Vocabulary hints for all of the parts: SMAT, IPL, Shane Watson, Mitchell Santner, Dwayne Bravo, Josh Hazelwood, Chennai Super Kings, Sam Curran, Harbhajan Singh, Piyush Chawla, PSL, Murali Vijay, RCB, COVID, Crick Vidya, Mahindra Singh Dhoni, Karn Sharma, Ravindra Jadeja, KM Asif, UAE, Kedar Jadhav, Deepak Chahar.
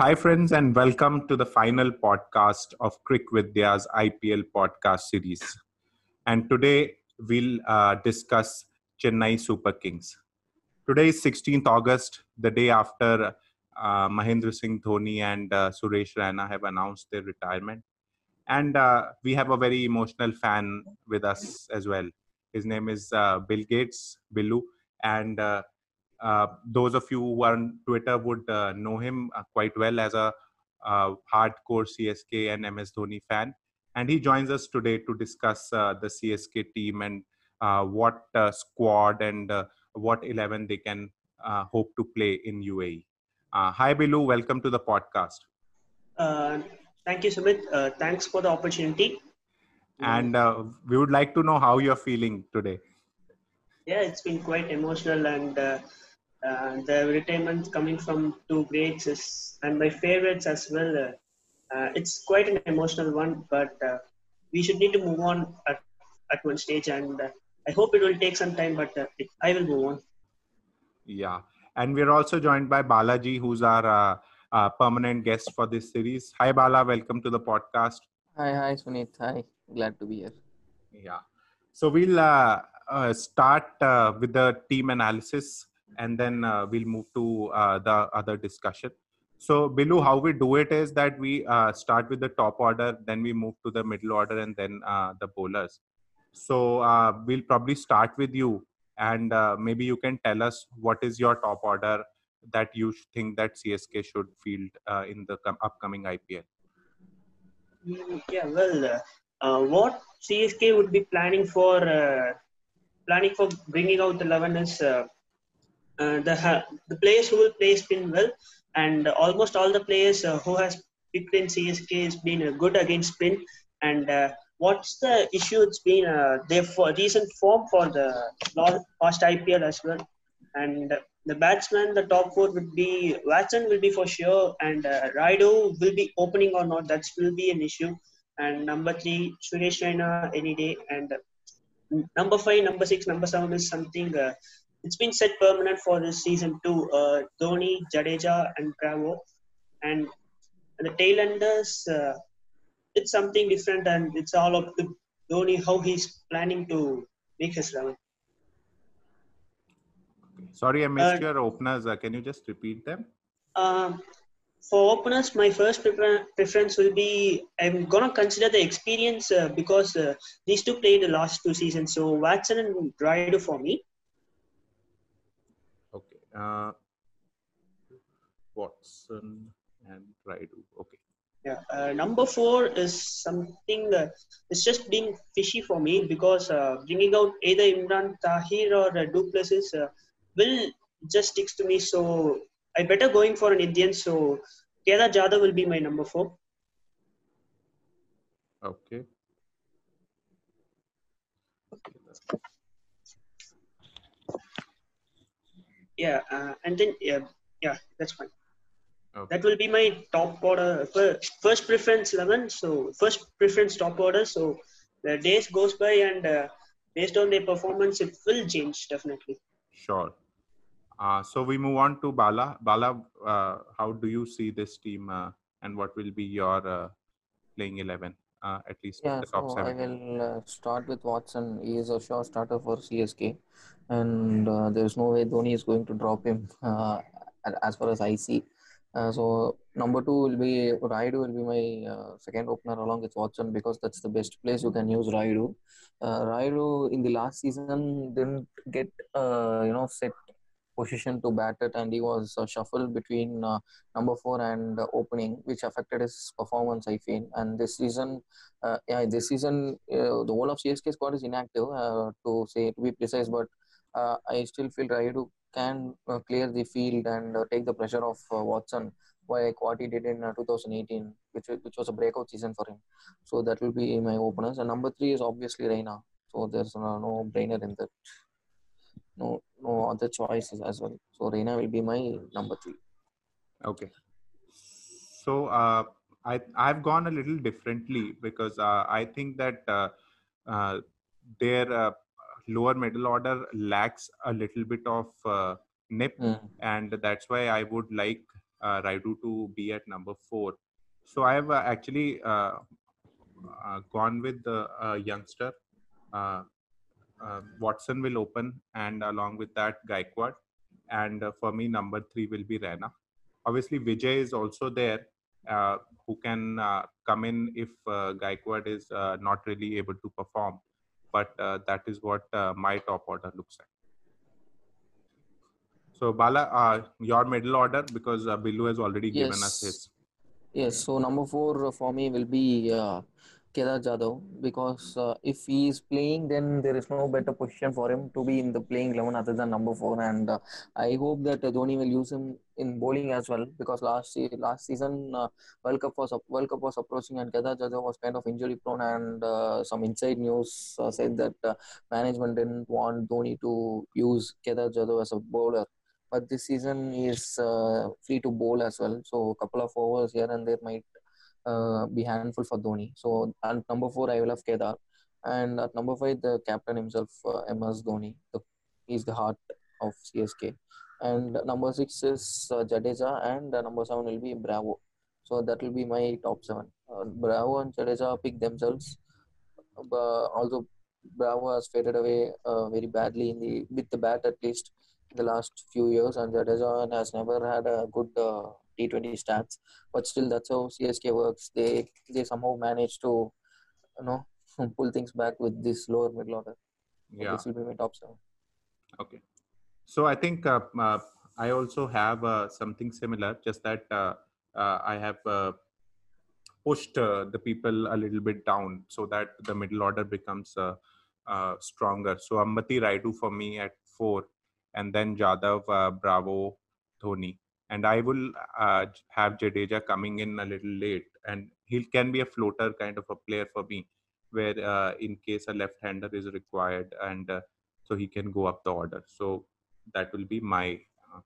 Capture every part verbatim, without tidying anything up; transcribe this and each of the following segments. Hi friends, and welcome to the final podcast of Crick Vidya's I P L podcast series. And today we'll uh, discuss Chennai Super Kings. Today is sixteenth of August, the day after uh, Mahindra Singh Dhoni and uh, Suresh Raina have announced their retirement. And uh, we have a very emotional fan with us as well. His name is uh, Bill Gates, Billu, and uh, Uh, those of you who are on Twitter would uh, know him uh, quite well as a uh, hardcore C S K and M S Dhoni fan. And he joins us today to discuss uh, the C S K team and uh, what uh, squad and uh, what eleven they can uh, hope to play in U A E. Uh, hi, Billu. Welcome to the podcast. Uh, thank you, Sumit. Uh, thanks for the opportunity. And uh, we would like to know how you're feeling today. Yeah, it's been quite emotional, and uh, Uh, the retirement coming from two greats is, and my favorites as well. Uh, uh, it's quite an emotional one, but uh, we should need to move on at, at one stage. And uh, I hope it will take some time, but uh, it, I will move on. Yeah. And we're also joined by Balaji, who's our uh, uh, permanent guest for this series. Hi, Bala. Welcome to the podcast. Hi, hi, Sunit. Hi. Glad to be here. Yeah. So we'll uh, uh, start uh, with the team analysis. And then uh, we'll move to uh, the other discussion. So, Billu, how we do it is that we uh, start with the top order, then we move to the middle order, and then uh, the bowlers. So, uh, we'll probably start with you, and uh, maybe you can tell us what is your top order that you think that C S K should field uh, in the com- upcoming I P L. Yeah, well, uh, what C S K would be planning for uh, planning for bringing out the eleven is. Uh, Uh, the uh, the players who will play spin well, and uh, almost all the players uh, who has picked in C S K has been uh, good against spin. And uh, what's the issue? It's been uh, their for recent form for the past I P L as well. And uh, the batsman, the top four would be Watson will be for sure, and uh, Rayudu will be opening or not. That will be an issue. And number three, Suresh Raina any day. And uh, number five, number six, number seven is something. Uh, It's been set permanent for this season too. Uh, Dhoni, Jadeja, and Bravo, and, and the tailenders. Uh, it's something different, and it's all up to Dhoni how he's planning to make his run. Sorry, I missed uh, your openers. Uh, can you just repeat them? Uh, for openers, my first prefer- preference will be I'm gonna consider the experience uh, because uh, these two played the last two seasons. So Watson and Rayudu for me. Uh, Watson and Rayudu. Okay. Yeah. Uh, number four is something. Uh, it's just being fishy for me because uh, bringing out either Imran Tahir or uh, Du Plessis uh, will just sticks to me. So I better going for an Indian. So Kedar Jadhav will be my number four. Okay. okay. Yeah, uh, and then, yeah, yeah, that's fine. Okay. That will be my top order, first preference eleven, so first preference top order. So the days goes by and uh, based on their performance, it will change definitely. Sure. Uh, so we move on to Bala. Bala, uh, how do you see this team uh, and what will be your uh, playing eleven, uh, at least yeah, the top so seven? I will uh, start with Watson. He is a sure starter for C S K. And uh, there's no way Dhoni is going to drop him uh, as far as I see. Uh, so, number two will be Rayudu will be my uh, second opener along with Watson because that's the best place you can use Rayudu. Uh, Rayudu in the last season didn't get, uh, you know, set position to bat it, and he was uh, shuffled between uh, number four and uh, opening, which affected his performance, I feel. And this season, uh, yeah, this season, uh, the whole of C S K squad is inactive, uh, to say, to be precise, but Uh, I still feel Rayudu can uh, clear the field and uh, take the pressure off uh, Watson, like what he did in uh, two thousand eighteen, which which was a breakout season for him. So that will be my openers. And number three is obviously Raina. So there's uh, no brainer in that. No, no other choices as well. So Raina will be my number three. Okay. So uh, I I've gone a little differently because uh, I think that uh, uh, their uh, lower middle order lacks a little bit of uh, nip, mm. and that's why I would like uh, Raidu to be at number four. So I have uh, actually uh, uh, gone with the uh, youngster. Uh, uh, Watson will open, and along with that, Gaikwad. And uh, for me, number three will be Raina. Obviously, Vijay is also there, uh, who can uh, come in if uh, Gaikwad is uh, not really able to perform. But uh, that is what uh, my top order looks like. So, Bala, uh, your middle order, because uh, Billu has already yes. given us his. Yes, so number four for me will be uh, Kedar Jadhav, because uh, if he is playing, then there is no better position for him to be in the playing eleven other than number four. And uh, I hope that uh, Dhoni will use him in bowling as well, because last last season uh, World Cup was World Cup was approaching, and Kedar Jadhav was kind of injury prone, and uh, some inside news uh, said that uh, management didn't want Dhoni to use Kedar Jadhav as a bowler. But this season he is uh, free to bowl as well. So a couple of overs here and there might uh, be handful for Dhoni. So at number four, I will have Kedar. And at number five, the captain himself, uh, M S Dhoni. The, he's the heart of C S K. And number six is uh, Jadeja, and uh, number seven will be Bravo. So that will be my top seven. Uh, Bravo and Jadeja pick themselves. Uh, although Bravo has faded away uh, very badly in the with the bat at least. The last few years, and Jadeja has never had a good uh, T twenty stats, but still that's how C S K works. They they somehow manage to, you know, pull things back with this lower middle order. Yeah, so this will be my top seven. Okay, so I think uh, uh, I also have uh, something similar. Just that uh, uh, I have uh, pushed uh, the people a little bit down so that the middle order becomes uh, uh, stronger. So Ambati Rayudu for me at four. And then Jadhav, uh, Bravo, Dhoni. And I will uh, have Jadeja coming in a little late. And he can be a floater kind of a player for me, where uh, in case a left-hander is required. And uh, so he can go up the order. So that will be my uh,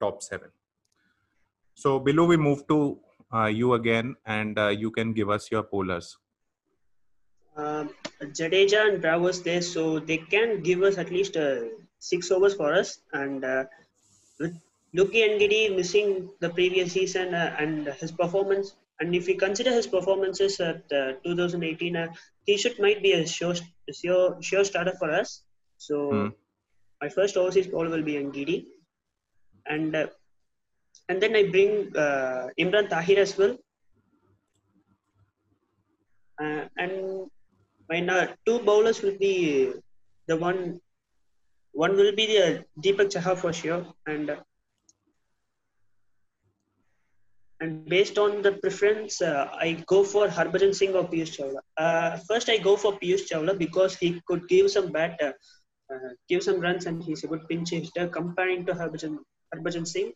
top seven. So below we move to uh, you again. And uh, you can give us your pollers. Uh, Jadeja and Bravo is there. So they can give us at least a... six overs for us, and uh, with Lungi Ngidi missing the previous season uh, and his performance, and if we consider his performances at uh, twenty eighteen, uh, he should might be a sure, sure, sure starter for us. So hmm. my first overseas ball will be Ngidi, and uh, and then I bring uh, Imran Tahir as well, uh, and my uh, two bowlers will be the one. One will be the uh, Deepak Chahar for sure, and uh, and based on the preference, uh, I go for Harbhajan Singh or Piyush Chawla. Uh, first, I go for Piyush Chawla because he could give some bat, uh, uh, give some runs, and he's a good pinch hitter comparing to Harbhajan Harbhajan Singh.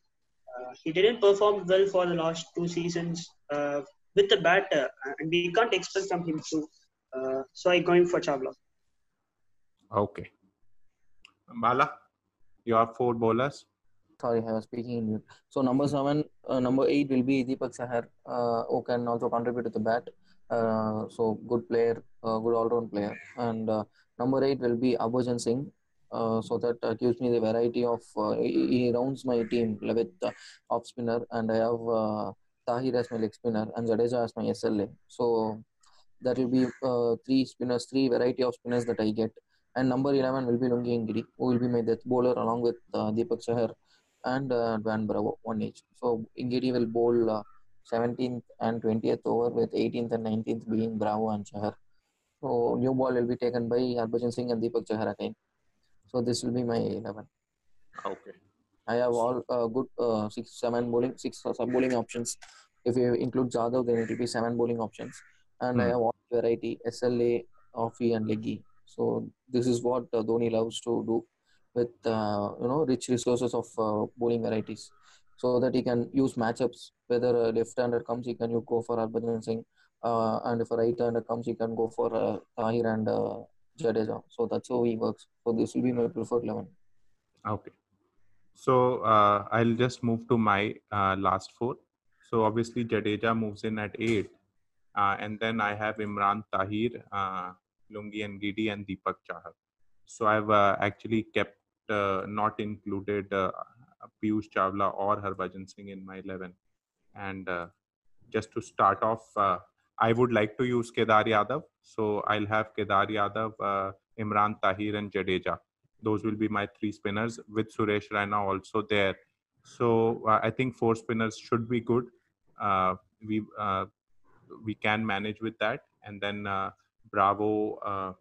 Uh, he didn't perform well for the last two seasons uh, with the bat, uh, and we can't expect from him too. Uh, so I'm going for Chawla. Okay. Bala, you have four bowlers. Sorry, I was speaking in mute. So number seven, uh, number eight will be Deepak Chahar, uh, who can also contribute to the bat. Uh, so good player, uh, good all-round player. And uh, number eight will be Harbhajan Singh. Uh, so that uh, gives me the variety of. Uh, he, he rounds my team with uh, off spinner, and I have uh, Tahir as my leg spinner and Jadeja as my S L A. So that will be uh, three spinners, three variety of spinners that I get. And number eleven will be Lungi Ngidi, who will be my death bowler along with uh, Deepak Chahar and uh, Dwayne Bravo, one each. So Ngidi will bowl uh, seventeenth and twentieth over, with eighteenth and nineteenth being Bravo and Chahar. So new ball will be taken by Harbhajan Singh and Deepak Chahar again. So this will be my eleven. Okay. I have all uh, good uh, six, seven bowling, six uh, sub bowling options. If you include Jadhav, then it will be seven bowling options. And mm. I have all variety S L A, offie, and leggy. So this is what uh, Dhoni loves to do with uh, you know rich resources of uh, bowling varieties, so that he can use matchups. Whether a left-hander comes, he can you go for Harbhajan Singh, uh, and if a right-hander comes, he can go for uh, Tahir and uh, Jadeja. So that's how he works. So this will be my preferred eleven. Okay. So uh, I'll just move to my uh, last four. So obviously Jadeja moves in at eight, uh, and then I have Imran Tahir, Uh, Lungi Ngidi, and Deepak Chahar. So I've uh, actually kept uh, not included uh, Piyush Chawla or Harbhajan Singh in my eleven. And uh, just to start off, uh, I would like to use Kedar Jadhav. So I'll have Kedar Jadhav, uh, Imran Tahir and Jadeja. Those will be my three spinners with Suresh Raina also there. So uh, I think four spinners should be good. Uh, we uh, we can manage with that. And then uh, Bravo, uh,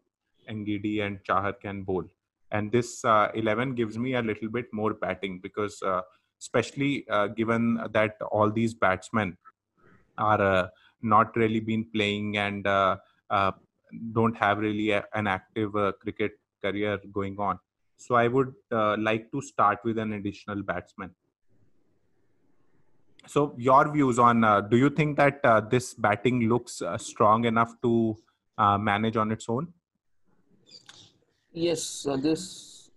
Ngidi and Chahar can bowl. And this uh, eleven gives me a little bit more batting because uh, especially uh, given that all these batsmen are uh, not really been playing and uh, uh, don't have really a, an active uh, cricket career going on. So I would uh, like to start with an additional batsman. So your views on, uh, do you think that uh, this batting looks uh, strong enough to uh, manage on its own? Yes, so this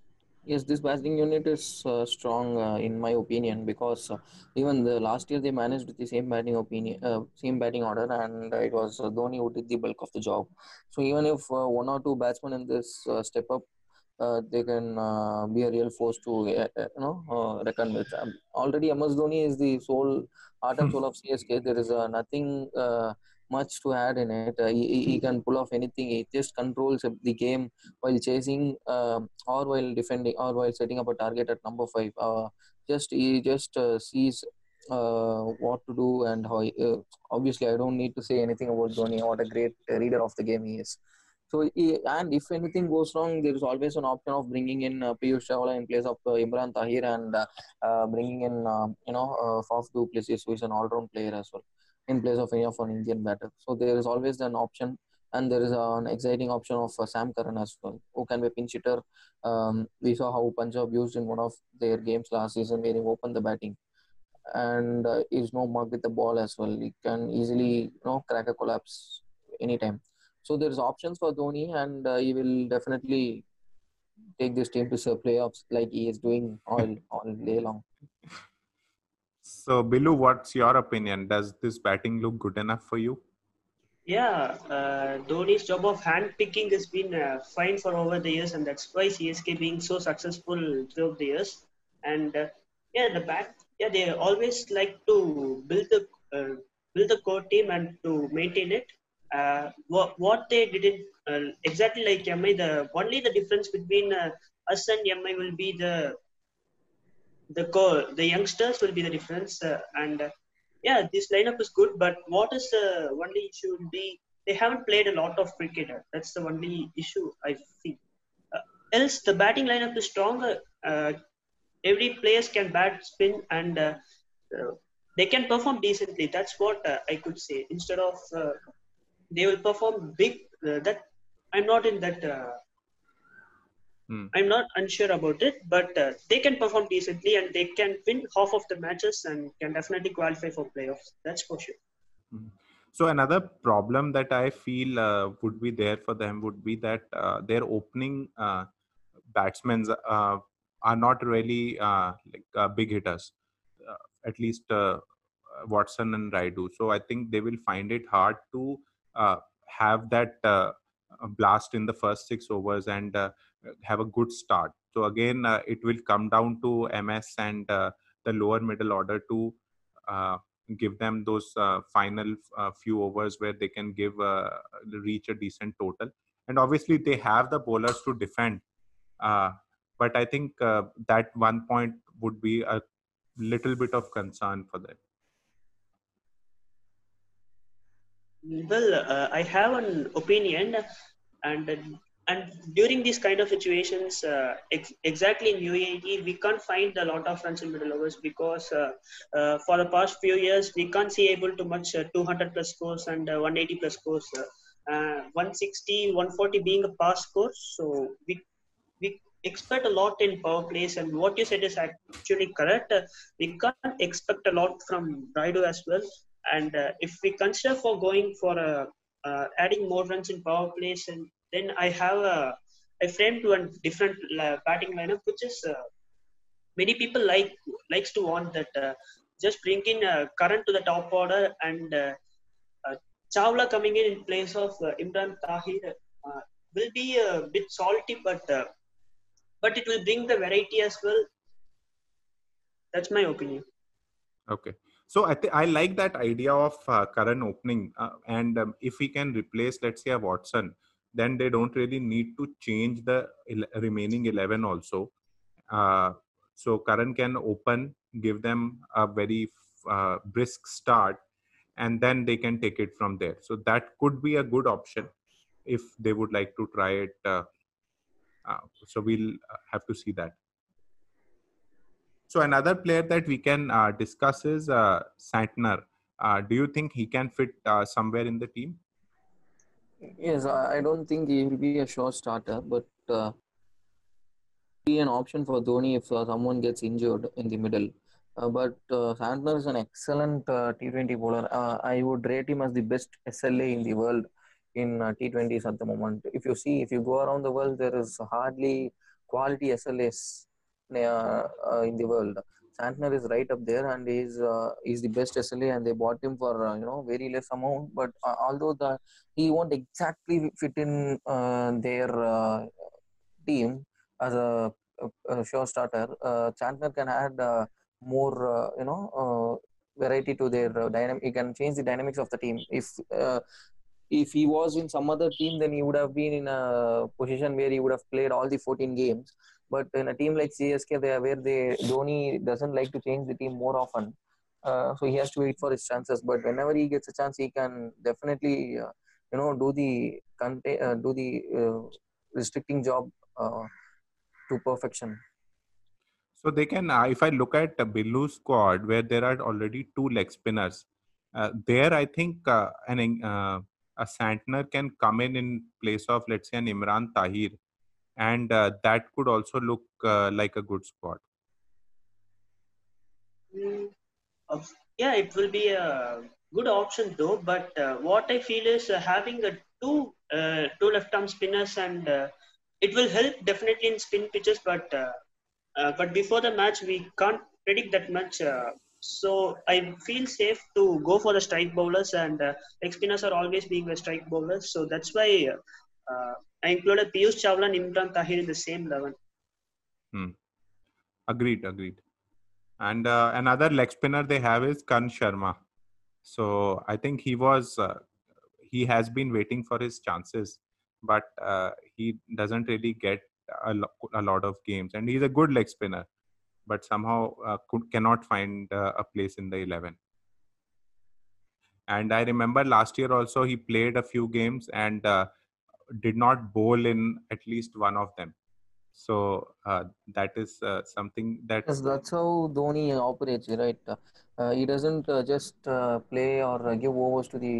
yes this batting unit is uh, strong uh, in my opinion, because uh, even the last year they managed with the same batting opinion, uh, same batting order, and uh, it was uh, Dhoni who did the bulk of the job. So even if uh, one or two batsmen in this uh, step up, uh, they can uh, be a real force to uh, you know uh, reckon with. Um, already M S Dhoni is the soul, heart and soul of C S K. There is uh, nothing uh, much to add in it. Uh, he, he can pull off anything. He just controls the game while chasing uh, or while defending or while setting up a target at number five. Uh, just He just uh, sees uh, what to do and how. He, uh, obviously, I don't need to say anything about Dhoni. What a great reader of the game he is. So, he, and if anything goes wrong, there is always an option of bringing in uh, Piyush Chawla in place of uh, Imran Tahir and uh, uh, bringing in, uh, you know, uh, Faf du Plessis, who is an all-round player as well, in place of any of an Indian batter. So there is always an option, and there is an exciting option of uh, Sam Curran as well, who can be a pinch hitter. Um, we saw how Punjab used in one of their games last season where he opened the batting, and uh, is no mug with the ball as well. He can easily you know, crack a collapse anytime. So there is options for Dhoni, and uh, he will definitely take this team to the playoffs like he is doing all, all day long. So, Bilu, what's your opinion? Does this batting look good enough for you? Yeah, uh, Dhoni's job of hand-picking has been uh, fine for over the years, and that's why C S K being so successful throughout the years. And uh, yeah, the bat, yeah, they always like to build the uh, build the core team and to maintain it. Uh, what, what they didn't uh, exactly like M I, the only the difference between uh, us and M I will be the. The core, the youngsters will be the difference, uh, and uh, yeah, this lineup is good. But what is the uh, only issue will be they haven't played a lot of cricket. That's the only issue I feel. Uh, else, the batting lineup is stronger. Uh, every players can bat, spin, and uh, uh, they can perform decently. That's what uh, I could say. Instead of uh, they will perform big. Uh, that I'm not in that. Uh, I'm not unsure about it, but uh, they can perform decently and they can win half of the matches and can definitely qualify for playoffs. That's for sure. So another problem that I feel uh, would be there for them would be that uh, their opening uh, batsmen uh, are not really uh, like uh, big hitters, uh, at least uh, Watson and Raidu. So I think they will find it hard to uh, have that uh, blast in the first six overs and uh, have a good start. So again, uh, it will come down to M S and uh, the lower middle order to uh, give them those uh, final uh, few overs where they can give uh, reach a decent total. And obviously, they have the bowlers to defend. Uh, but I think uh, that one point would be a little bit of concern for them. Well, uh, I have an opinion, and. Uh, And during these kind of situations, uh, ex- exactly in U A E, we can't find a lot of runs in middle overs because uh, uh, for the past few years, we can't see able to much uh, two hundred plus scores and uh, one hundred eighty plus scores. Uh, uh, one sixty, one forty being a past score. So we we expect a lot in power plays. And what you said is actually correct. Uh, we can't expect a lot from Raidu as well. And uh, if we consider for going for uh, uh, adding more runs in power plays and then I have a, I framed to a different uh, batting lineup, which is uh, many people like likes to want that uh, just bring in uh, Curran to the top order and uh, uh, Chawla coming in in place of uh, Imran Tahir uh, will be a bit salty, but uh, but it will bring the variety as well. That's my opinion. Okay. So I, th- I like that idea of uh, current opening. Uh, and um, if we can replace, let's say, a Watson, then they don't really need to change the el- remaining eleven also. Uh, so Curran can open, give them a very uh, brisk start, and then they can take it from there. So that could be a good option if they would like to try it. Uh, uh, so we'll have to see that. So another player that we can uh, discuss is uh, Santner. Uh, do you think he can fit uh, somewhere in the team? Yes, I don't think he will be a sure starter, but uh, be an option for Dhoni if uh, someone gets injured in the middle. Uh, but uh, Santner is an excellent uh, T twenty bowler. Uh, I would rate him as the best S L A in the world in uh, T twenties at the moment. If you see, if you go around the world, there is hardly quality S L As uh, uh, in the world. Santner is right up there, and he's uh, he's the best S L A, and they bought him for uh, you know very less amount. But uh, although the he won't exactly fit in uh, their uh, team as a, a, a sure starter, uh, Santner can add uh, more uh, you know uh, variety to their uh, dynamic. He can change the dynamics of the team. If uh, if he was in some other team, then he would have been in a position where he would have played all the fourteen games. But in a team like C S K, they are where they Dhoni doesn't like to change the team more often. Uh, so he has to wait for his chances. But whenever he gets a chance, he can definitely, uh, you know, do the uh, do the uh, restricting job uh, to perfection. So they can. Uh, if I look at the Billu's squad, where there are already two leg spinners, uh, there I think uh, an uh, a Santner can come in in place of, let's say, an Imran Tahir. And uh, that could also look uh, like a good spot. Yeah, it will be a good option though. But uh, what I feel is uh, having a two uh, two left-arm spinners, and uh, it will help definitely in spin pitches. But uh, uh, but before the match, we can't predict that much. Uh, so I feel safe to go for the strike bowlers, and uh, leg spinners are always being the strike bowlers. So that's why. Uh, Uh, I included Piyush Chawla and Imran Tahir in the same eleven. Hmm. Agreed, agreed. And uh, another leg spinner they have is Karn Sharma. So I think he was, uh, he has been waiting for his chances, but uh, he doesn't really get a, lo- a lot of games. And he's a good leg spinner, but somehow uh, could, cannot find uh, a place in the eleven. And I remember last year also he played a few games and uh, did not bowl in at least one of them. So uh, that is uh, something that... Yes, that's how Dhoni operates, right? Uh, he doesn't uh, just uh, play or give overs to the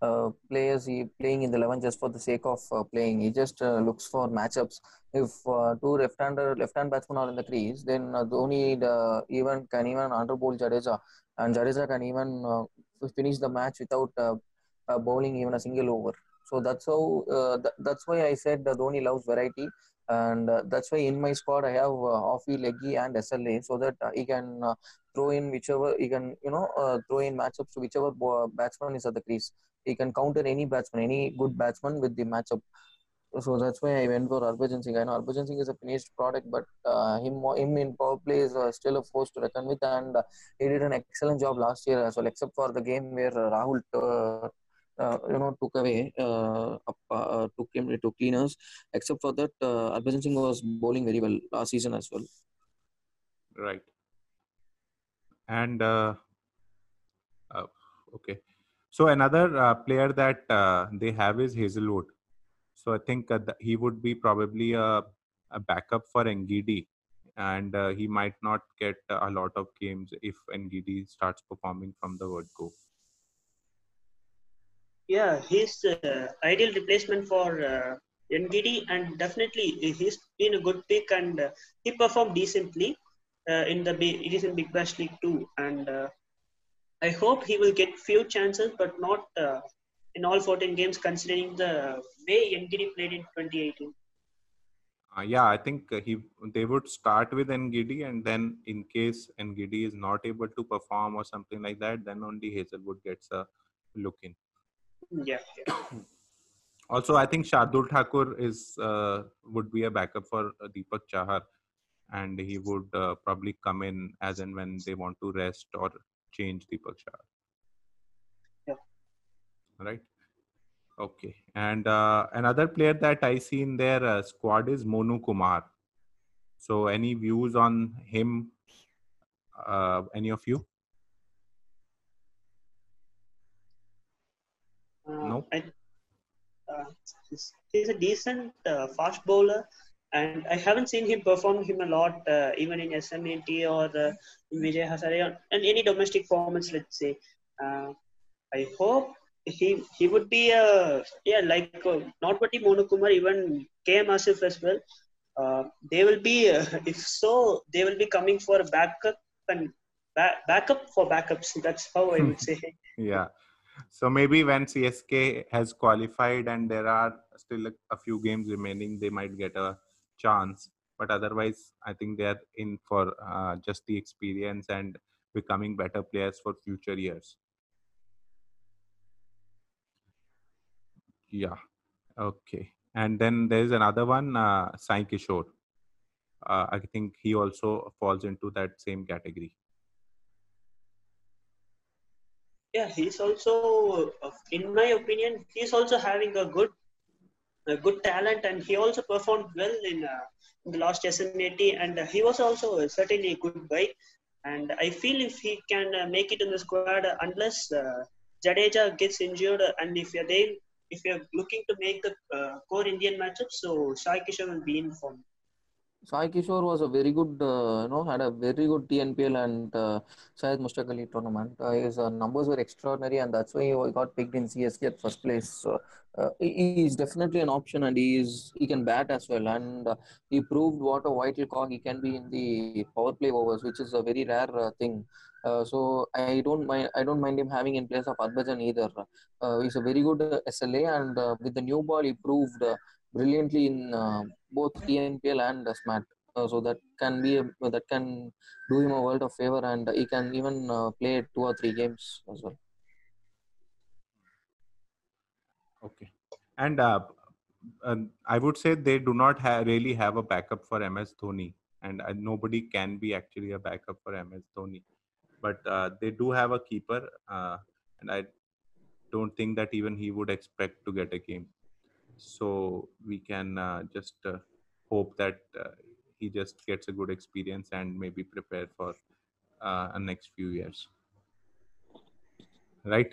uh, players he playing in the eleven just for the sake of uh, playing. He just uh, looks for matchups. If uh, two left-hander, left-hand batsmen are in the crease, then uh, Dhoni uh, even can even underbowl Jadeja. And Jadeja can even uh, finish the match without uh, uh, bowling even a single over. So that's how. Uh, th- that's why I said uh, Dhoni loves variety, and uh, that's why in my squad I have uh, offie, leggy, and S L A, so that uh, he can uh, throw in whichever he can, you know, uh, throw in matchups to whichever bo- batsman is at the crease. He can counter any batsman, any good batsman with the matchup. So that's why I went for Harbhajan Singh. I know Harbhajan Singh is a finished product, but uh, him him in power play is uh, still a force to reckon with, and uh, he did an excellent job last year as well, except for the game where uh, Rahul. Uh, Uh, you know, took away, uh, up, uh, took him to cleaners. Except for that, uh, Harbhajan Singh was bowling very well last season as well. Right. And, uh, uh, okay. So, another uh, player that uh, they have is Hazelwood. So, I think uh, th- he would be probably a, a backup for Ngidi. And uh, he might not get a lot of games if Ngidi starts performing from the word go. Yeah, he's uh, ideal replacement for uh, Ngidi, and definitely he's been a good pick, and uh, he performed decently uh, in the B- recent Big Bash League too. And uh, I hope he will get few chances, but not uh, in all fourteen games, considering the way Ngidi played in twenty eighteen. Uh, yeah, I think he they would start with Ngidi, and then in case Ngidi is not able to perform or something like that, then only Hazelwood gets a look in. Yeah. Also, I think Shardul Thakur is uh, would be a backup for Deepak Chahar. and he would uh, probably come in as and when they want to rest or change Deepak Chahar. Yeah. Right. Okay. And uh, another player that I see in their uh, squad is Monu Kumar. So any views on him? Uh, any of you? Uh, no. I, uh, he's a decent uh, fast bowler, and I haven't seen him perform him a lot, uh, even in S M A T or uh, in Vijay Hazare and any domestic formats, let's say. Uh, I hope he he would be a yeah like uh, not only Monu Kumar, even K M Asif as well. Uh, they will be uh, if so they will be coming for a backup and ba- backup for backups. That's how I would say. Yeah. So maybe when C S K has qualified and there are still a few games remaining, they might get a chance. But otherwise, I think they are in for uh, just the experience and becoming better players for future years. Yeah. Okay. And then there is another one, uh, Sai Kishore. Uh, I think he also falls into that same category. Yeah, he's also, in my opinion, he's also having a good, a good talent, and he also performed well in, uh, in the last S M A T, and uh, he was also certainly a good guy. And I feel if he can uh, make it in the squad, uh, unless uh, Jadeja gets injured, uh, and if you're there, if you're looking to make the uh, core Indian matchup, so Sai Kishore will be in form. Sai Kishore was a very good, uh, you know, had a very good T N P L and uh, Syed Mushtaq Ali tournament. Uh, his uh, numbers were extraordinary, and that's why he got picked in C S K at first place. So, uh, he is definitely an option, and he is he can bat as well. And uh, he proved what a vital cog he can be in the power play overs, which is a very rare uh, thing. Uh, so I don't mind. I don't mind him having in place of Harbhajan either. Uh, he's a very good uh, S L A, and uh, with the new ball, he proved uh, brilliantly in uh, both T N P L and uh, SMAT. Uh, so that can be a, that can do him a world of favor, and he can even uh, play two or three games as well. Okay, and uh, uh, I would say they do not ha- really have a backup for M S Dhoni, and uh, nobody can be actually a backup for M S Dhoni. But uh, they do have a keeper, uh, and I don't think that even he would expect to get a game. So we can uh, just uh, hope that uh, he just gets a good experience and maybe prepare for uh, the next few years. Right?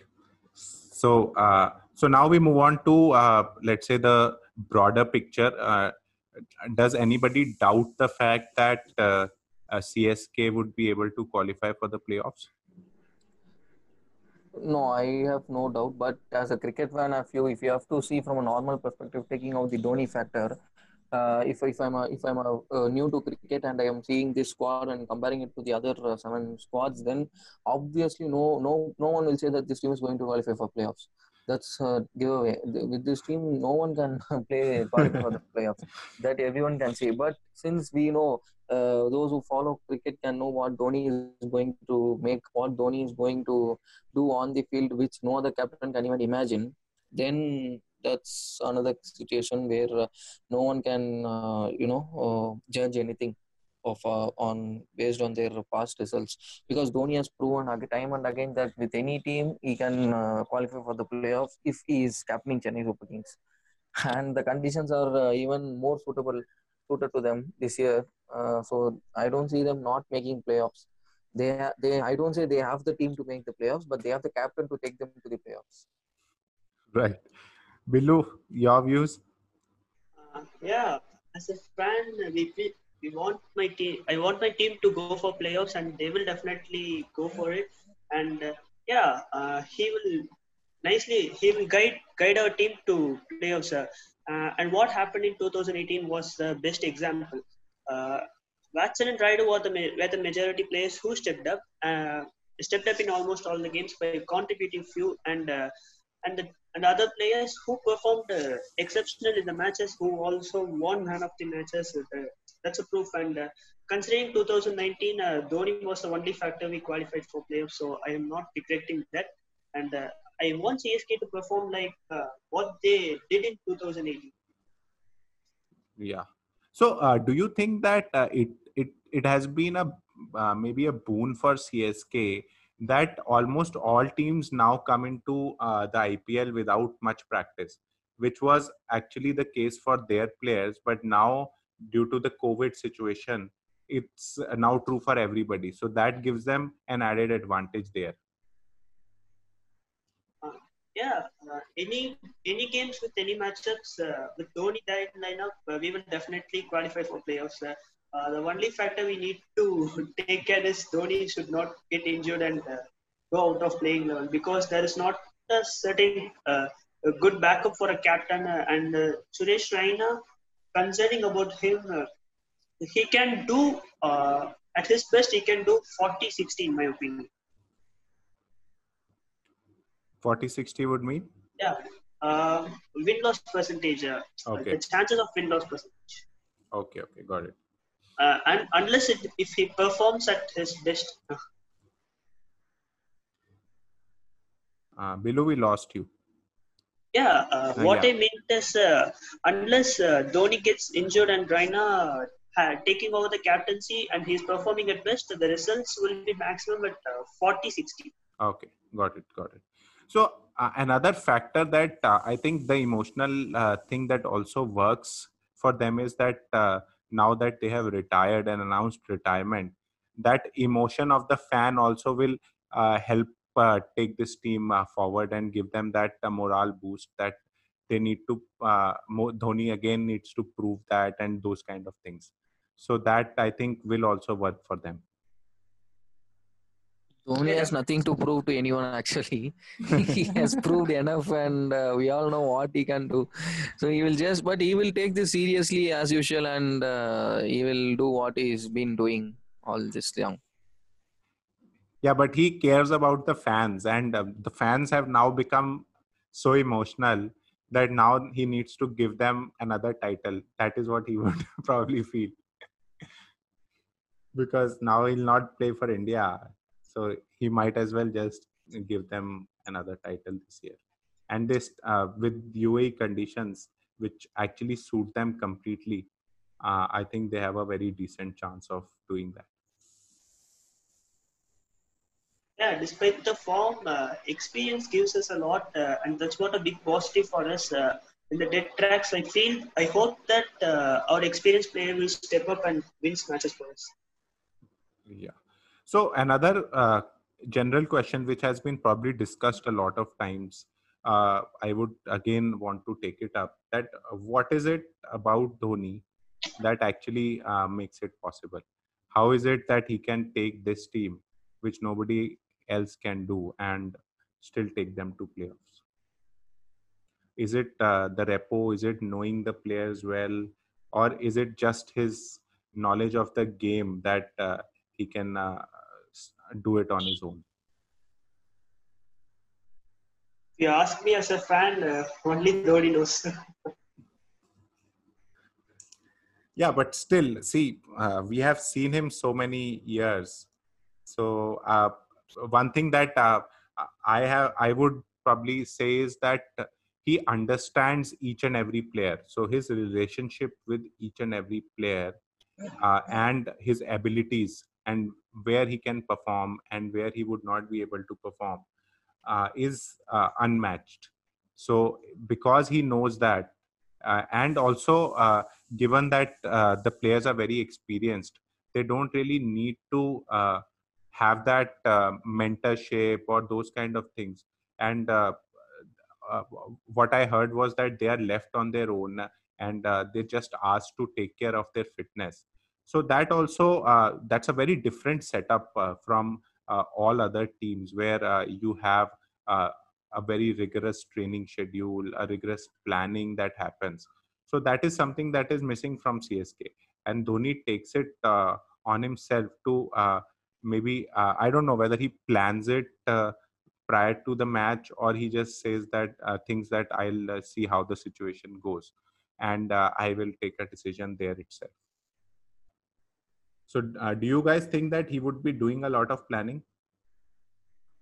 So, uh, so now we move on to, uh, let's say, the broader picture. Uh, does anybody doubt the fact that uh, Uh, C S K would be able to qualify for the playoffs? No, I have no doubt. But as a cricket fan, if you if you have to see from a normal perspective, taking out the Dhoni factor, uh, if if I'm a, if I'm a, uh, new to cricket and I am seeing this squad and comparing it to the other uh, seven squads, then obviously no no no one will say that this team is going to qualify for playoffs. That's a giveaway. With this team, no one can play qualify for the playoffs. That everyone can see. But since we know, uh, those who follow cricket can know what Dhoni is going to make, what Dhoni is going to do on the field, which no other captain can even imagine, then that's another situation where uh, no one can, uh, you know, uh, judge anything of uh, on based on their past results, because Dhoni has proven time and again that with any team he can uh, qualify for the playoffs if he is captaining Chennai Super Kings, and the conditions are uh, even more suitable suited to them this year. Uh, so I don't see them not making playoffs. They ha- they I don't say they have the team to make the playoffs, but they have the captain to take them to the playoffs. Right, Bilu, your views? Uh, yeah, as a fan, we. we... We want my team. I want my team to go for playoffs, and they will definitely go for it. And uh, yeah, uh, he will nicely. He will guide guide our team to playoffs. Uh, uh, and what happened in twenty eighteen was the best example. Uh, Watson and Rayudu were the were the majority players who stepped up. Uh, stepped up in almost all the games by contributing few, and uh, and the and other players who performed uh, exceptional in the matches, who also won man of the matches. Uh, That's a proof, and uh, considering twenty nineteen, uh, Dhoni was the only factor we qualified for playoffs, so I am not regretting that. And uh, I want C S K to perform like uh, what they did in twenty eighteen. Yeah. So, uh, do you think that uh, it it it has been a uh, maybe a boon for C S K that almost all teams now come into uh, the I P L without much practice, which was actually the case for their players. But now, due to the COVID situation, it's now true for everybody. So that gives them an added advantage there. Uh, yeah, uh, any any games with any matchups uh, with Dhoni that lineup, uh, we will definitely qualify for playoffs. Uh, Uh, the only factor we need to take care is Dhoni should not get injured and uh, go out of playing level, because there is not a certain uh, a good backup for a captain. Uh, and uh, Suresh Raina, concerning about him, uh, he can do, uh, at his best, he can do forty sixty in my opinion. forty sixty would mean? Yeah. Uh, win-loss percentage. Uh, okay. The chances of win-loss percentage. Okay, okay, got it. Uh, and unless it, if he performs at his best. Uh, Bilu, we lost you. Yeah, uh, uh, what yeah. I meant is, uh, unless uh, Dhoni gets injured and Raina uh, taking over the captaincy and he's performing at best, the results will be maximum at uh, forty sixty. Okay, got it, got it. So, uh, another factor that uh, I think the emotional uh, thing that also works for them is that uh, now that they have retired and announced retirement, that emotion of the fan also will uh, help uh, take this team uh, forward and give them that uh, morale boost that they need to, uh, Dhoni again needs to prove that and those kind of things. So that I think will also work for them. Dhoni has nothing to prove to anyone actually. He has proved enough and uh, we all know what he can do. So he will just, but he will take this seriously as usual and uh, he will do what he's been doing all this long. Yeah, but he cares about the fans and uh, the fans have now become so emotional that now he needs to give them another title. That is what he would probably feel. Because now he'll not play for India. So he might as well just give them another title this year. And this, uh, with U A E conditions, which actually suit them completely, uh, I think they have a very decent chance of doing that. Yeah, despite the form, uh, experience gives us a lot. Uh, and that's what a big positive for us. Uh, in the dead tracks, I feel, I hope that uh, our experienced player will step up and win matches for us. Yeah. So another uh, general question which has been probably discussed a lot of times, uh, I would again want to take it up, that what is it about Dhoni that actually uh, makes it possible? How is it that he can take this team, which nobody else can do, and still take them to playoffs? Is it uh, the repo? Is it knowing the players well? Or is it just his knowledge of the game that uh, he can uh, do it on his own? If you ask me as a fan, uh, only Dhoni knows. Yeah, but still, see, uh, we have seen him so many years. So uh, one thing that uh, I have, I would probably say is that he understands each and every player. So his relationship with each and every player uh, and his abilities and where he can perform and where he would not be able to perform uh, is uh, unmatched. So because he knows that uh, and also uh, given that uh, the players are very experienced, they don't really need to uh, have that uh, mentorship or those kind of things. And uh, uh, what I heard was that they are left on their own and uh, they're just asked to take care of their fitness. So that also, uh, that's a very different setup uh, from uh, all other teams where uh, you have uh, a very rigorous training schedule, a rigorous planning that happens. So that is something that is missing from C S K. And Dhoni takes it uh, on himself to uh, maybe, uh, I don't know whether he plans it uh, prior to the match or he just says that uh, things that I'll uh, see how the situation goes and uh, I will take a decision there itself. So uh, do you guys think that he would be doing a lot of planning?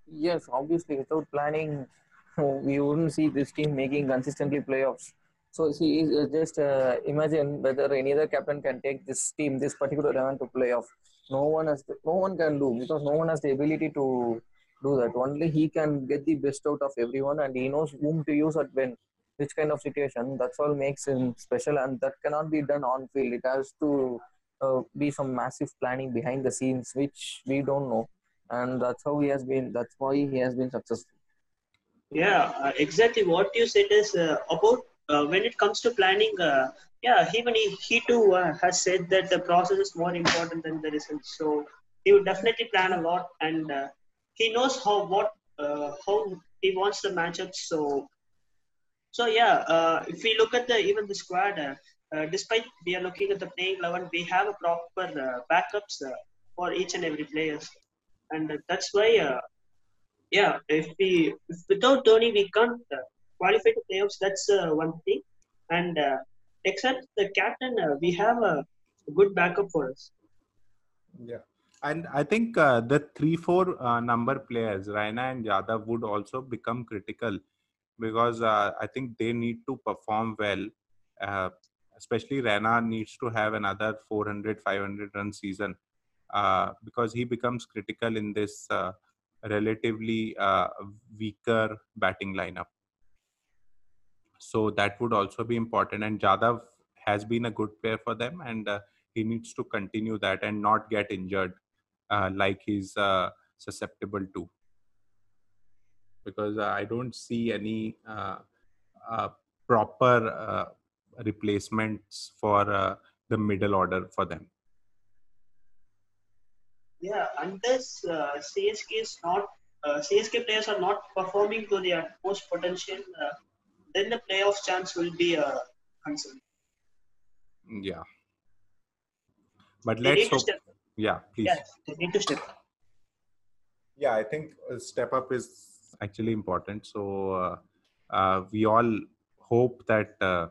Yes, obviously. Without planning, we wouldn't see this team making consistently playoffs. So see, just uh, imagine whether any other captain can take this team, this particular event to playoff. No one has, the, no one can do, because no one has the ability to do that. Only he can get the best out of everyone, and he knows whom to use at when, which kind of situation. That's all makes him special, and that cannot be done on field. It has to uh, be some massive planning behind the scenes, which we don't know, and that's how he has been. That's why he has been successful. Yeah, uh, exactly what you said is uh, about. Uh, when it comes to planning, uh, yeah, even he, he too uh, has said that the process is more important than the results. So he would definitely plan a lot, and uh, he knows how what uh, how he wants the matchup. So, so yeah, uh, if we look at the even the squad, uh, uh, despite we are looking at the playing eleven, we have a proper uh, backups uh, for each and every players, and uh, that's why, uh, yeah, if we if without Dhoni we can't. Uh, Qualify to playoffs, that's uh, one thing. And uh, except the captain, uh, we have a good backup for us. Yeah. And I think uh, the three four uh, number players, Raina and Jadhav, would also become critical, because uh, I think they need to perform well. Uh, especially Raina needs to have another four hundred, five hundred run season uh, because he becomes critical in this uh, relatively uh, weaker batting lineup. So that would also be important. And Jadhav has been a good player for them, and uh, he needs to continue that and not get injured uh, like he's uh, susceptible to. Because uh, I don't see any uh, uh, proper uh, replacements for uh, the middle order for them. Yeah, unless uh, C S K is not, uh, C S K players are not performing to their utmost potential, uh, then the playoff chance will be a uh, concern. Yeah. But let's hope. Yeah, please. Yes, they need to step up. Yeah, I think step up is actually important. So uh, uh, we all hope that uh,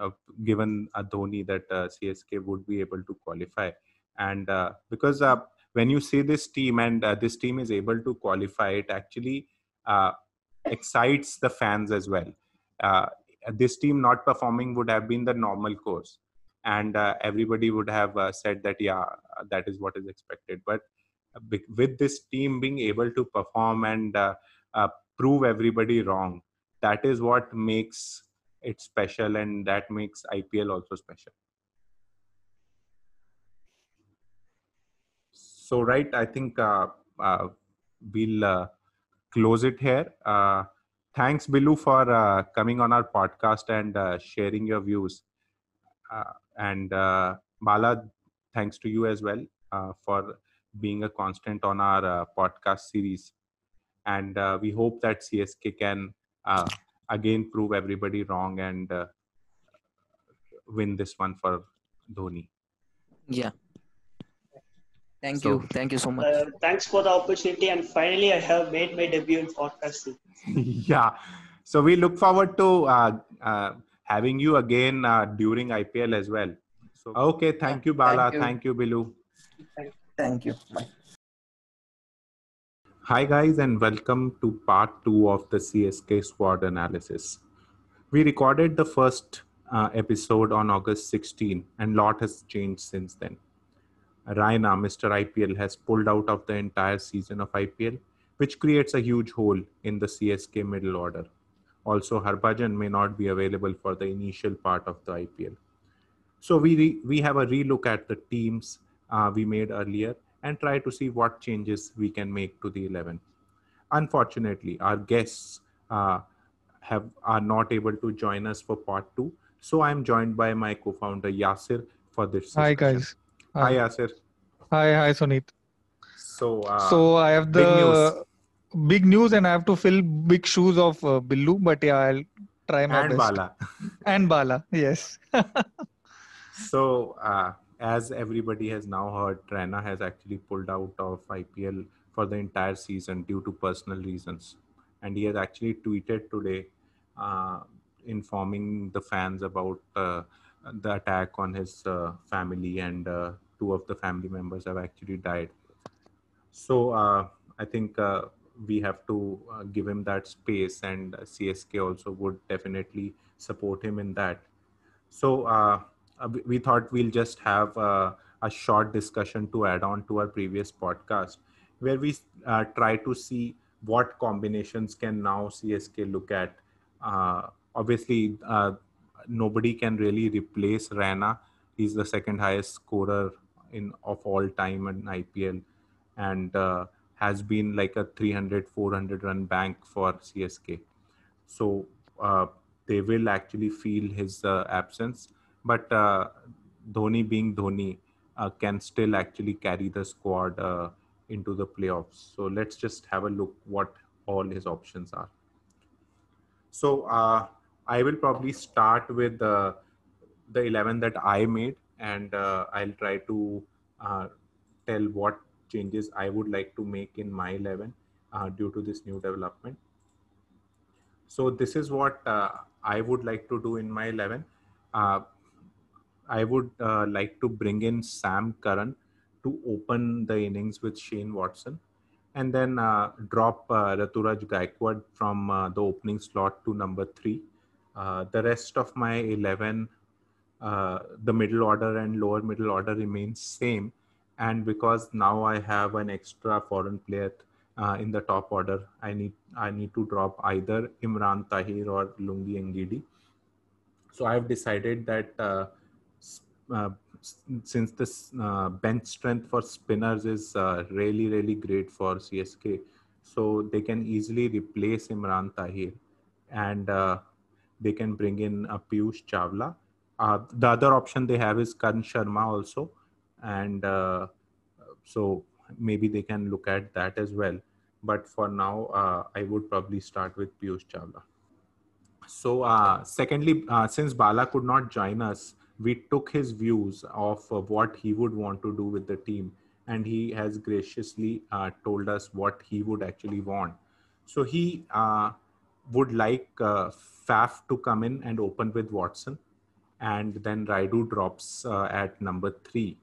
uh, given a Dhoni that uh, C S K would be able to qualify. And uh, because uh, when you see this team and uh, this team is able to qualify, it actually uh, excites the fans as well. Uh, this team not performing would have been the normal course, and uh, everybody would have uh, said that yeah, that is what is expected. But with this team being able to perform and uh, uh, prove everybody wrong, that is what makes it special, and that makes I P L also special. So right, I think uh, uh, we'll uh, close it here. Uh, thanks, Bilu, for uh, coming on our podcast and uh, sharing your views. Uh, and uh, Mala, thanks to you as well uh, for being a constant on our uh, podcast series. And uh, we hope that C S K can uh, again prove everybody wrong and uh, win this one for Dhoni. Yeah. Thank so, you. Thank you so much. Uh, thanks for the opportunity. And finally, I have made my debut in podcasting. Yeah. So we look forward to uh, uh, having you again uh, during I P L as well. So, okay. Thank you, Bala. Thank you, thank you Bilu. Thank you. Bye. Hi, guys, and welcome to part two of the C S K squad analysis. We recorded the first uh, episode on August sixteenth, and a lot has changed since then. Raina, Mister I P L, has pulled out of the entire season of I P L, which creates a huge hole in the C S K middle order. Also, Harbhajan may not be available for the initial part of the I P L. So we re- we have a relook at the teams uh, we made earlier and try to see what changes we can make to the eleven. Unfortunately, our guests uh, have are not able to join us for part two. So I'm joined by my co-founder Yasir for this discussion. Hi guys. Hi, Yasir. Hi, hi, Sunit. So, uh, so I have the big news. big news and I have to fill big shoes of uh, Billu, but yeah, I'll try my and best. And Bala. And Bala, yes. So, uh, as everybody has now heard, Raina has actually pulled out of I P L for the entire season due to personal reasons. And he has actually tweeted today uh, informing the fans about uh, the attack on his uh, family, and uh, two of the family members have actually died. So uh, I think uh, we have to uh, give him that space, and C S K also would definitely support him in that. So uh, we thought we'll just have uh, a short discussion to add on to our previous podcast, where we uh, try to see what combinations can now C S K look at. Uh, obviously, uh, nobody can really replace Raina. He's the second highest scorer in of all time in I P L, and uh, has been like a three hundred, four hundred run bank for C S K. So uh, they will actually feel his uh, absence, but uh, Dhoni being Dhoni uh, can still actually carry the squad uh, into the playoffs. So let's just have a look what all his options are. So uh, I will probably start with uh, the eleven that I made, and uh, I'll try to uh, tell what changes I would like to make in my eleven uh, due to this new development. So this is what uh, I would like to do in my eleven. Uh, I would uh, like to bring in Sam Curran to open the innings with Shane Watson, and then uh, drop uh, Ruturaj Gaikwad from uh, the opening slot to number three. Uh, the rest of my eleven, uh, the middle order and lower middle order remains same. And because now I have an extra foreign player uh, in the top order, I need I need to drop either Imran Tahir or Lungi Ngidi. So I've decided that uh, uh, since this uh, bench strength for spinners is uh, really, really great for C S K, so they can easily replace Imran Tahir, and uh, they can bring in a Piyush Chawla. Uh, the other option they have is Karn Sharma also. And uh, so maybe they can look at that as well. But for now, uh, I would probably start with Piyush Chawla. So uh, secondly, uh, since Bala could not join us, we took his views of uh, what he would want to do with the team. And he has graciously uh, told us what he would actually want. So he uh, would like uh, Faf to come in and open with Watson. And then Raidu drops uh, at number three.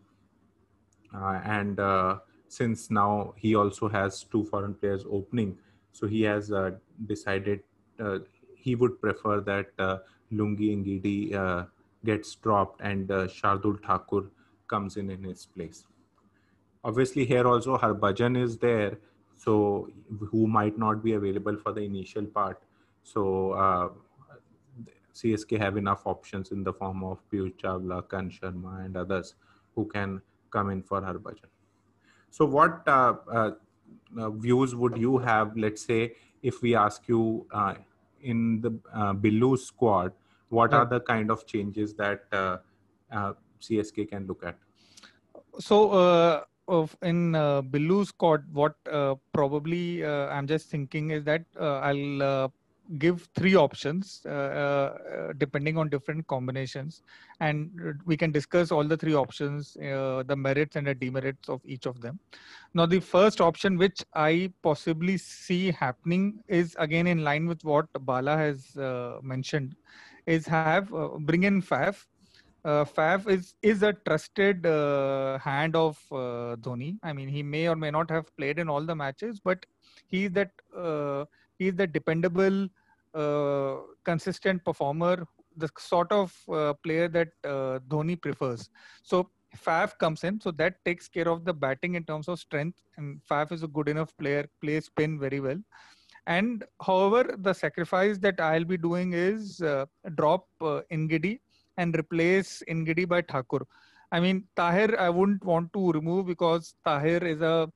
Uh, and uh, since now he also has two foreign players opening, so he has uh, decided uh, he would prefer that uh, Lungi Ngidi uh, gets dropped and uh, Shardul Thakur comes in in his place. Obviously here also Harbhajan is there, so who might not be available for the initial part. So uh, C S K have enough options in the form of Piyush Chawla, Kan Sharma and others who can come in for Harbhajan. So what uh, uh, views would you have, let's say, if we ask you uh, in the uh, below squad, what are the kind of changes that uh, uh, C S K can look at? So uh, of in uh, below squad, what uh, probably uh, I'm just thinking is that uh, I'll uh, give three options uh, uh, depending on different combinations, and we can discuss all the three options, uh, the merits and the demerits of each of them. Now the first option which I possibly see happening is again in line with what Bala has uh, mentioned, is have uh, bring in Faf. Uh, Faf is is a trusted uh, hand of uh, Dhoni. I mean, he may or may not have played in all the matches, but he is that uh, he is the dependable, uh, consistent performer, the sort of uh, player that uh, Dhoni prefers. So Faf comes in, so that takes care of the batting in terms of strength, and Faf is a good enough player, plays spin very well. And however, the sacrifice that I'll be doing is uh, drop uh, Ngidi and replace Ngidi by Thakur. I mean, Tahir I wouldn't want to remove because Tahir is a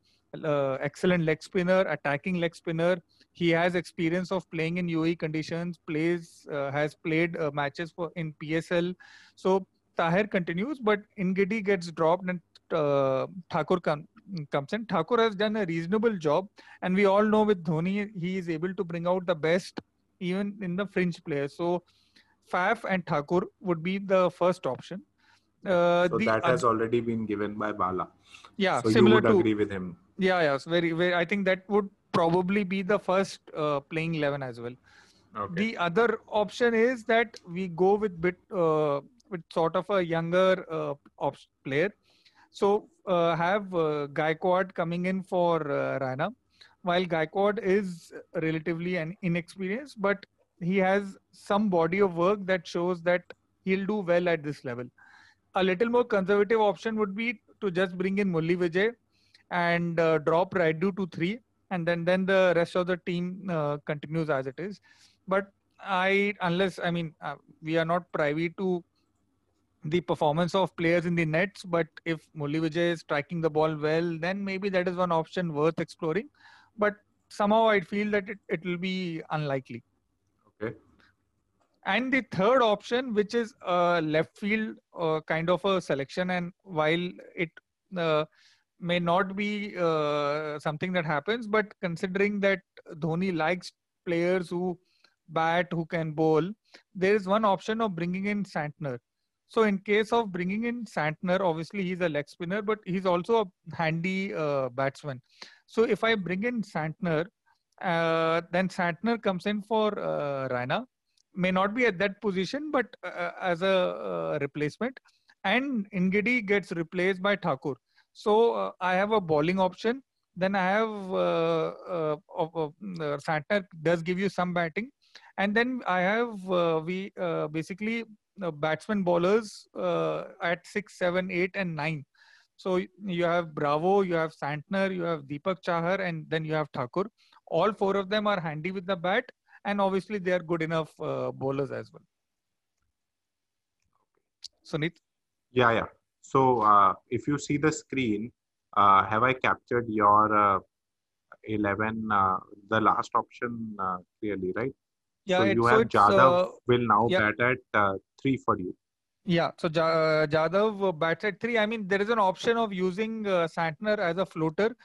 uh, excellent leg spinner, attacking leg spinner. He has experience of playing in U A E conditions, plays, uh, has played uh, matches for in P S L. So Tahir continues, but Ngidi gets dropped and uh, Thakur com- comes in. Thakur has done a reasonable job. And we all know with Dhoni, he is able to bring out the best even in the fringe players. So Faf and Thakur would be the first option. Uh, so the, that has uh, already been given by Bala. Yeah, so similar you would to, agree with him. Yeah, yeah. So very, very, I think that would probably be the first uh, playing eleven as well. Okay. The other option is that we go with bit uh, with sort of a younger uh, ops player. So uh, have uh, Gaikwad coming in for uh, Raina, while Gaikwad is relatively an inexperienced, but he has some body of work that shows that he'll do well at this level. A little more conservative option would be to just bring in Murali Vijay and uh, drop Raidu to three, and then, then the rest of the team uh, continues as it is. But I, unless, I mean, uh, we are not privy to the performance of players in the nets, but if Murali Vijay is striking the ball well, then maybe that is one option worth exploring. But somehow I feel that it, it will be unlikely. Okay. And the third option, which is a left field uh, kind of a selection, and while it uh, may not be uh, something that happens, but considering that Dhoni likes players who bat, who can bowl, there is one option of bringing in Santner. So in case of bringing in Santner, obviously he's a leg spinner, but he's also a handy uh, batsman. So if I bring in Santner, uh, then Santner comes in for uh, Raina. May not be at that position, but uh, as a uh, replacement. And Ngidi gets replaced by Thakur. So uh, I have a bowling option. Then I have uh, uh, uh, uh, Santner does give you some batting. And then I have uh, we uh, basically uh, batsman bowlers uh, at six, seven, eight and nine. So you have Bravo, you have Santner, you have Deepak Chahar, and then you have Thakur. All four of them are handy with the bat, and obviously they are good enough uh, bowlers as well. Sunit? Yeah, yeah. So uh, if you see the screen, uh, have I captured your uh, eleven, uh, the last option uh, clearly, right? Yeah, so you have so Jadhav uh, will now yeah. bat at uh, three for you. Yeah, so ja Jadhav bats at three. I mean, there is an option of using uh, Santner as a floater.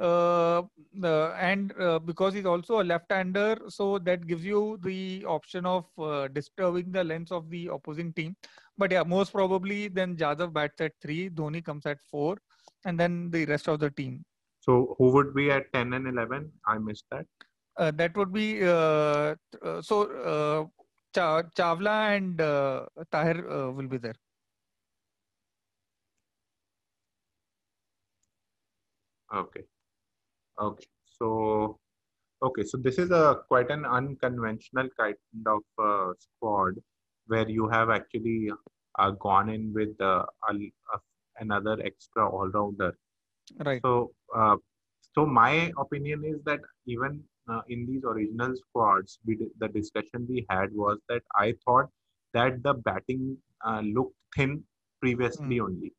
Uh, uh, and uh, because he's also a left-hander, so that gives you the option of uh, disturbing the lens of the opposing team. But yeah, most probably then Jadhav bats at three, Dhoni comes at four, and then the rest of the team. So who would be at ten and eleven? I missed that. Uh, that would be, uh, uh, so uh, Cha Chawla and uh, Tahir uh, will be there. Okay. Okay. So, okay. So this is a quite an unconventional kind of uh, squad where you have actually uh, gone in with uh, a, a, another extra all-rounder. Right. So, uh, so my opinion is that even uh, in these original squads, we did, the discussion we had was that I thought that the batting uh, looked thin previously mm. only.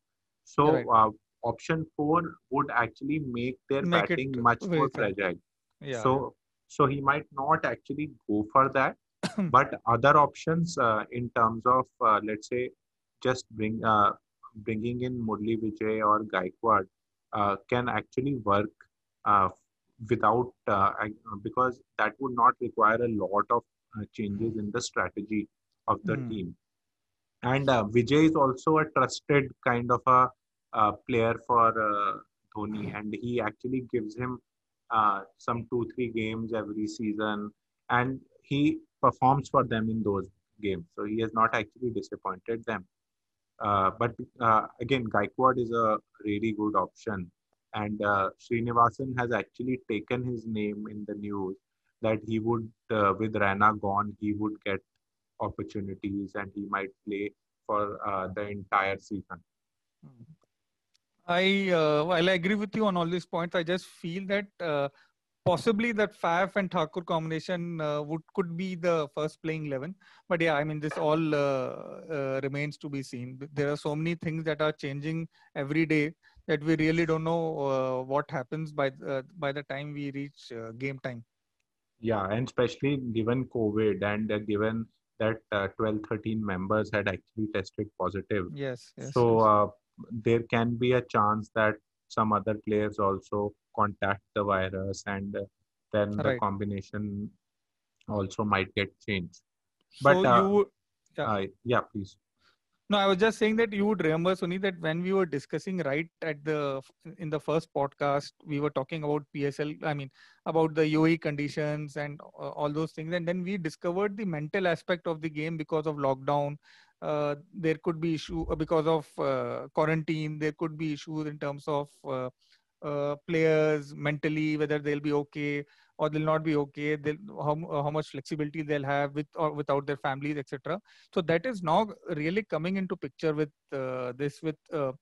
So, right. uh, option four would actually make their make batting much more fragile. Yeah. So, so he might not actually go for that. But other options uh, in terms of, uh, let's say, just bring uh, bringing in Murali Vijay or Gaikwad uh, can actually work uh, without, uh, because that would not require a lot of uh, changes in the strategy of the mm. team. And uh, Vijay is also a trusted kind of a Uh, player for uh, Dhoni, and he actually gives him uh, some two, three games every season, and he performs for them in those games. So he has not actually disappointed them. Uh, but uh, again, Gaikwad is a really good option, and uh, Srinivasan has actually taken his name in the news that he would, uh, with Raina gone, he would get opportunities and he might play for uh, the entire season. Mm-hmm. I uh, while I agree with you on all these points, I just feel that uh, possibly that Faf and Thakur combination uh, would could be the first playing eleven. But yeah, I mean, this all uh, uh, remains to be seen. There are so many things that are changing every day that we really don't know uh, what happens by uh, by the time we reach uh, game time. Yeah, and especially given COVID and uh, given that uh, twelve, thirteen members had actually tested positive. Yes. yes so. Yes. Uh, there can be a chance that some other players also contact the virus, and then right. the combination also might get changed. But so uh, you, yeah. Uh, yeah, please. No, I was just saying that you would remember, Sunny, that when we were discussing right at the in the first podcast, we were talking about P S L. I mean, about the U A E conditions and uh, all those things, and then we discovered the mental aspect of the game because of lockdown. Uh, there could be issue because of uh, quarantine. There could be issues in terms of uh, uh, players mentally, whether they'll be okay, or they'll not be okay, they'll, how, how much flexibility they'll have with or without their families, et cetera. So that is now really coming into picture with uh, this, with uh,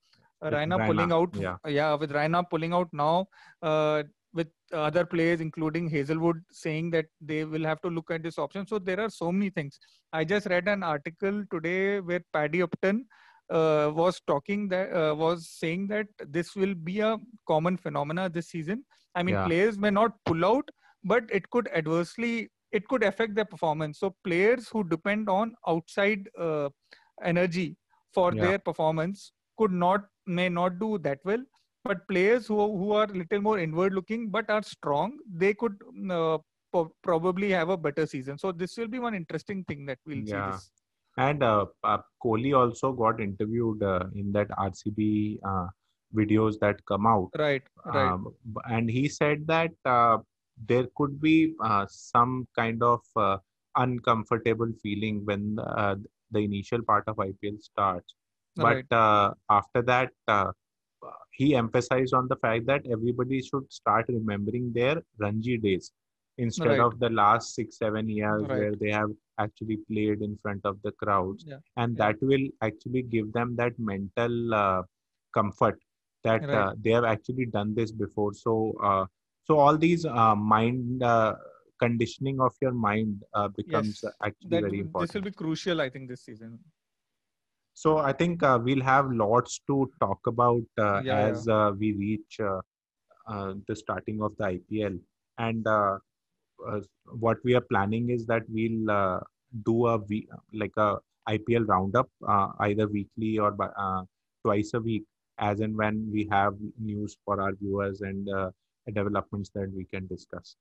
Raina pulling out. Yeah, yeah with Raina pulling out now, uh, with other players, including Hazelwood, saying that they will have to look at this option. So there are so many things. I just read an article today where Paddy Upton uh, was talking that uh, was saying that this will be a common phenomena this season. I mean, yeah. players may not pull out, but it could adversely, it could affect their performance. So players who depend on outside uh, energy for yeah. their performance could not, may not do that well. But players who who are little more inward looking but are strong, they could uh, po- probably have a better season. So this will be one interesting thing that we'll yeah. see this. And uh, uh, Kohli also got interviewed uh, in that R C B uh, videos that come out. Right, right. Um, and he said that uh, there could be uh, some kind of uh, uncomfortable feeling when uh, the initial part of I P L starts. But right. uh, after that, uh, he emphasized on the fact that everybody should start remembering their Ranji days instead right. of the last six, seven years right. where they have actually played in front of the crowds. Yeah. And yeah. that will actually give them that mental uh, comfort that right. uh, they have actually done this before. So, uh, so all these uh, mind uh, conditioning of your mind uh, becomes yes. actually that, very important. This will be crucial, I think, this season. So I think uh, we'll have lots to talk about uh, yeah, as yeah. Uh, we reach uh, uh, the starting of the I P L. And uh, uh, what we are planning is that we'll uh, do a week, like a I P L roundup, uh, either weekly or by, uh, twice a week, as and when we have news for our viewers and uh, developments that we can discuss.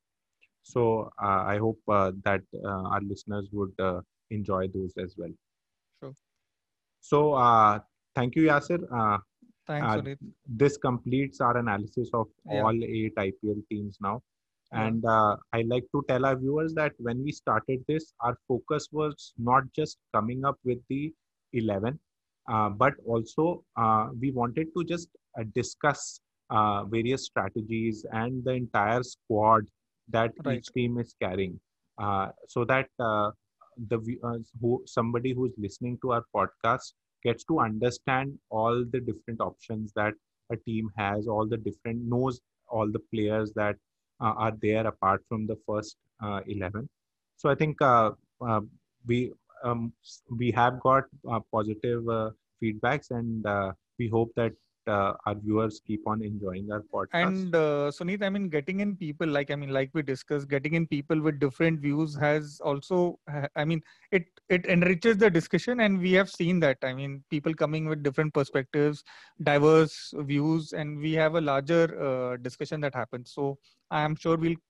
So uh, I hope uh, that uh, our listeners would uh, enjoy those as well. So, uh, thank you, Yasir. Uh, Thanks, uh, this completes our analysis of yeah. all eight I P L teams now. Yeah. And uh, I like to tell our viewers that when we started this, our focus was not just coming up with the eleven, uh, but also uh, we wanted to just uh, discuss uh, various strategies and the entire squad that right. each team is carrying uh, so that... Uh, the uh, who somebody who's listening to our podcast gets to understand all the different options that a team has, all the different knows all the players that uh, are there apart from the first uh, eleven. So I think uh, uh, we um, we have got uh, positive uh, feedbacks, and uh, we hope that Uh, our viewers keep on enjoying our podcast. And uh, Sunit, I mean, getting in people, like, I mean, like we discussed, getting in people with different views has also, I mean, it, it enriches the discussion, and we have seen that. I mean, people coming with different perspectives, diverse views, and we have a larger uh, discussion that happens. So I am sure we'll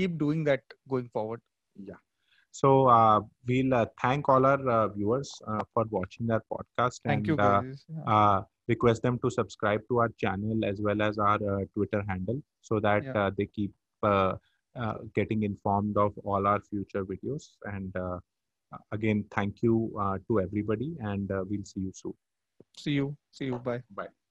keep doing that going forward. Yeah. So uh, we'll uh, thank all our uh, viewers uh, for watching our podcast. Thank and, you guys. Uh, uh, request them to subscribe to our channel as well as our uh, Twitter handle so that yeah. uh, they keep uh, uh, getting informed of all our future videos. And uh, again, thank you uh, to everybody, and uh, we'll see you soon. See you. See you. Bye. Bye.